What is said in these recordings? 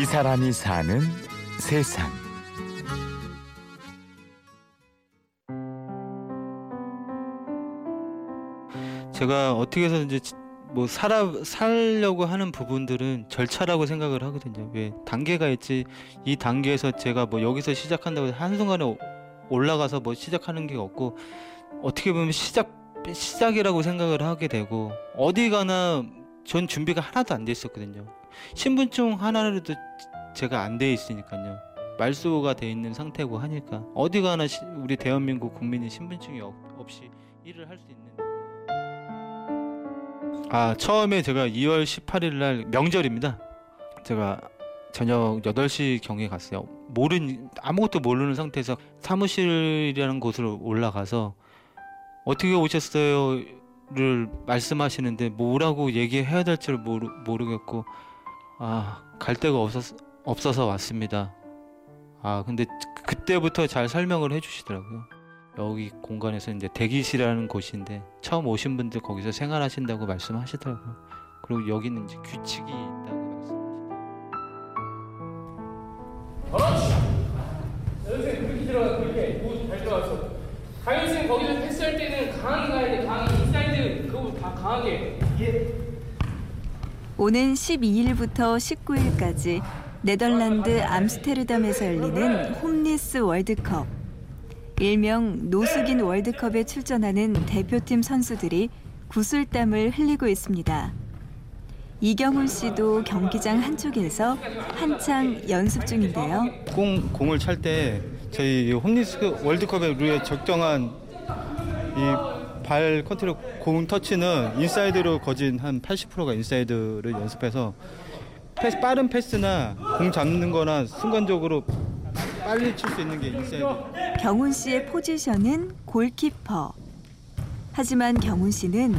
이 사람이 사는 세상. 제가 어떻게 해서든지 뭐 살려고 하는 부분들은 절차라고 생각을 하거든요. 왜 단계가 있지, 이 단계에서 제가 뭐 여기서 시작한다고 해서 한순간에 올라가서 뭐 시작하는 게 없고, 어떻게 보면 시작이라고 생각을 하게 되고, 어디 가나 전 준비가 하나도 안 돼 있었거든요. 신분증 하나라도 제가 안 돼 있으니까요. 말소가 돼 있는 상태고 하니까 어디 가나 우리 대한민국 국민이 신분증이 없이 일을 할 수 있는. 처음에 제가 2월 18일 날 명절입니다. 제가 저녁 8시 경에 갔어요. 아무것도 모르는 상태에서 사무실이라는 곳으로 올라가서 어떻게 오셨어요를 말씀하시는데 뭐라고 얘기해야 될지 모르겠고, 갈 데가 없어서 왔습니다. 근데 그때부터 잘 설명을 해주시더라고요. 여기 공간에서 이제 대기실이라는 곳인데 처음 오신 분들 거기서 생활하신다고 말씀하시더라고요. 그리고 여기는 이제 규칙이 있다고 말씀하시더라고요. 선생님 그렇게 들어가, 그렇게 옷 잘 들어가서 강의 선생님 거기서 패스할 때는 강하게 가야 돼. 강하게 인사이드 그거 다 강하게. 예. 오는 12일부터 19일까지 네덜란드 암스테르담에서 열리는 홈리스 월드컵. 일명 노숙인 월드컵에 출전하는 대표팀 선수들이 구슬땀을 흘리고 있습니다. 이경훈 씨도 경기장 한쪽에서 한창 연습 중인데요. 공을 찰 때 저희 홈리스 월드컵에 우리의 적정한 이 발 컨트롤, 공 터치는 인사이드로 거진 한 80%가 인사이드를 연습해서 빠른 패스나 공 잡는 거나 순간적으로 빨리 칠 수 있는 게 인사이드. 경훈 씨의 포지션은 골키퍼. 하지만 경훈 씨는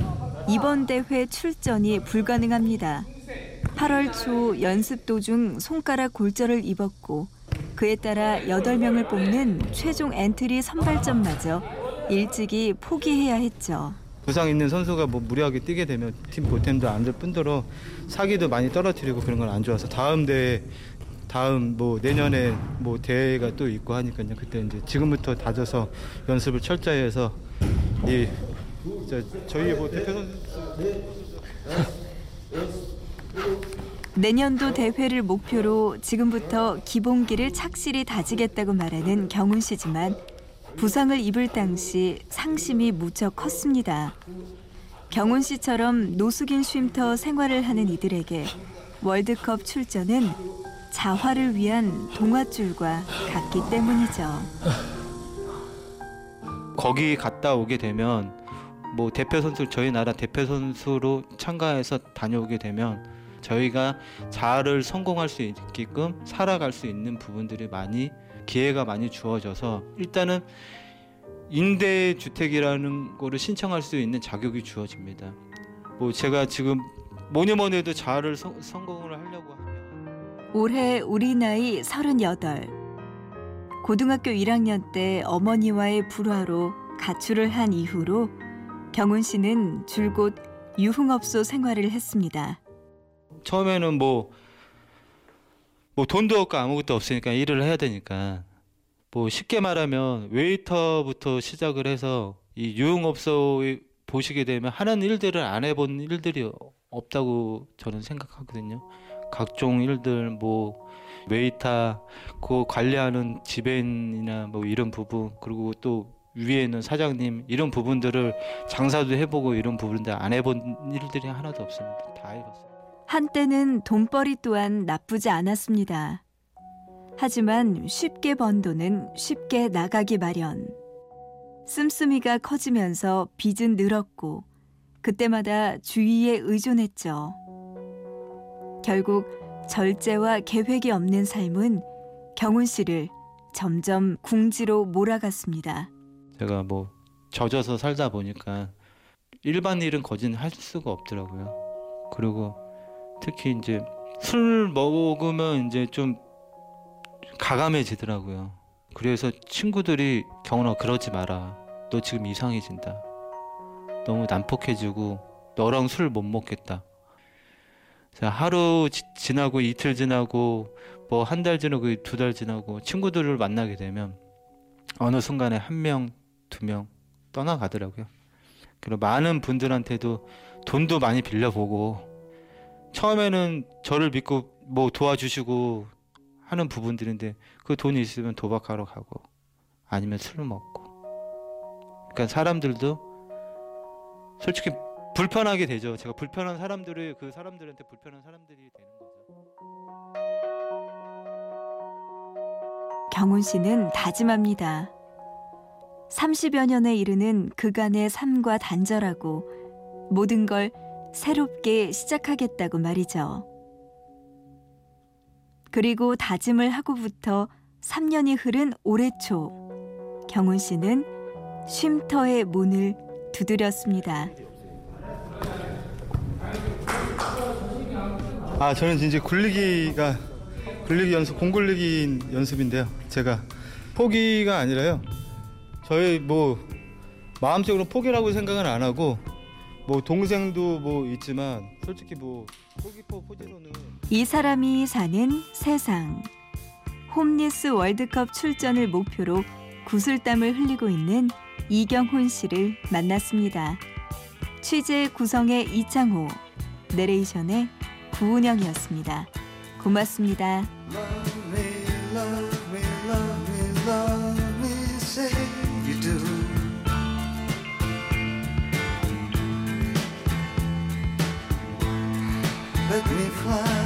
이번 대회 출전이 불가능합니다. 8월 초 연습 도중 손가락 골절을 입었고, 그에 따라 8명을 뽑는 최종 엔트리 선발전마저 일찍이 포기해야 했죠. 부상 있는 선수가 뭐 무리하게 뛰게 되면 팀 보탬도 안 될 뿐더러 사기도 많이 떨어뜨리고 그런 건 안 좋아서 다음 대회. 내년에 대회가 또 있고 하니까요. 그때 이제 지금부터 다져서 연습을 철저히 해서 저희 대표 선수 내년도 대회를 목표로 지금부터 기본기를 착실히 다지겠다고 말하는 경훈 씨지만 부상을 입을 당시 상심이 무척 컸습니다. 경훈 씨처럼 노숙인 쉼터 생활을 하는 이들에게 월드컵 출전은 자활을 위한 동아줄과 같기 때문이죠. 거기 갔다 오게 되면 대표 선수, 저희 나라 대표 선수로 참가해서 다녀오게 되면 저희가 자활을 성공할 수 있게끔 살아갈 수 있는 부분들이 기회가 많이 주어져서, 일단은 임대주택이라는 거를 신청할 수 있는 자격이 주어집니다. 제가 지금 뭐니 해도 자활을 성공을 하려고 합니다. 올해 우리 나이 38. 고등학교 1학년 때 어머니와의 불화로 가출을 한 이후로 경훈 씨는 줄곧 유흥업소 생활을 했습니다. 처음에는 돈도 없고 아무것도 없으니까 일을 해야 되니까 쉽게 말하면 웨이터부터 시작을 해서 이 유흥업소에 보시게 되면 하는 일들을 안 해본 일들이 없다고 저는 생각하거든요. 각종 일들, 웨이터, 그 관리하는 지배인이나 이런 부분, 그리고 또 위에 있는 사장님, 이런 부분들을 장사도 해보고 이런 부분들 안 해본 일들이 하나도 없습니다. 다 해봤어요. 한때는 돈벌이 또한 나쁘지 않았습니다. 하지만 쉽게 번 돈은 쉽게 나가기 마련. 씀씀이가 커지면서 빚은 늘었고, 그때마다 주위에 의존했죠. 결국 절제와 계획이 없는 삶은 경훈 씨를 점점 궁지로 몰아갔습니다. 제가 젖어서 살다 보니까 일반 일은 거진 할 수가 없더라고요. 그리고 특히 이제 술 먹으면 이제 좀 가감해지더라고요. 그래서 친구들이 경훈아 그러지 마라. 너 지금 이상해진다. 너무 난폭해지고 너랑 술 못 먹겠다. 하루 지나고 이틀 지나고 뭐 한 달 지나고 두 달 지나고 친구들을 만나게 되면 어느 순간에 한 명, 두 명 떠나가더라고요. 그리고 많은 분들한테도 돈도 많이 빌려보고, 처음에는 저를 믿고 뭐 도와주시고 하는 부분들인데 그 돈이 있으면 도박하러 가고 아니면 술을 먹고, 그러니까 사람들도 솔직히 불편하게 되죠. 제가 불편한 사람들을, 그 사람들한테 불편한 사람들이 되는 거죠. 경훈 씨는 다짐합니다. 30여 년에 이르는 그간의 삶과 단절하고 모든 걸 새롭게 시작하겠다고 말이죠. 그리고 다짐을 하고부터 3년이 흐른 올해 초, 경훈 씨는 쉼터의 문을 두드렸습니다. 아, 저는 이제 굴리기 연습, 공굴리기 연습인데요. 제가 포기가 아니라요. 저희 뭐 마음속으로 포기라고 생각은 안 하고, 뭐 동생도 뭐 있지만 솔직히 뭐 포기포 포지로는 이 사람이 사는 세상. 홈리스 월드컵 출전을 목표로 구슬땀을 흘리고 있는 이경훈 씨를 만났습니다. 취재 구성의 이창호, 내레이션의 구은영이었습니다. 고맙습니다. Love me, love me, love me, love me, say you do. Let me fly.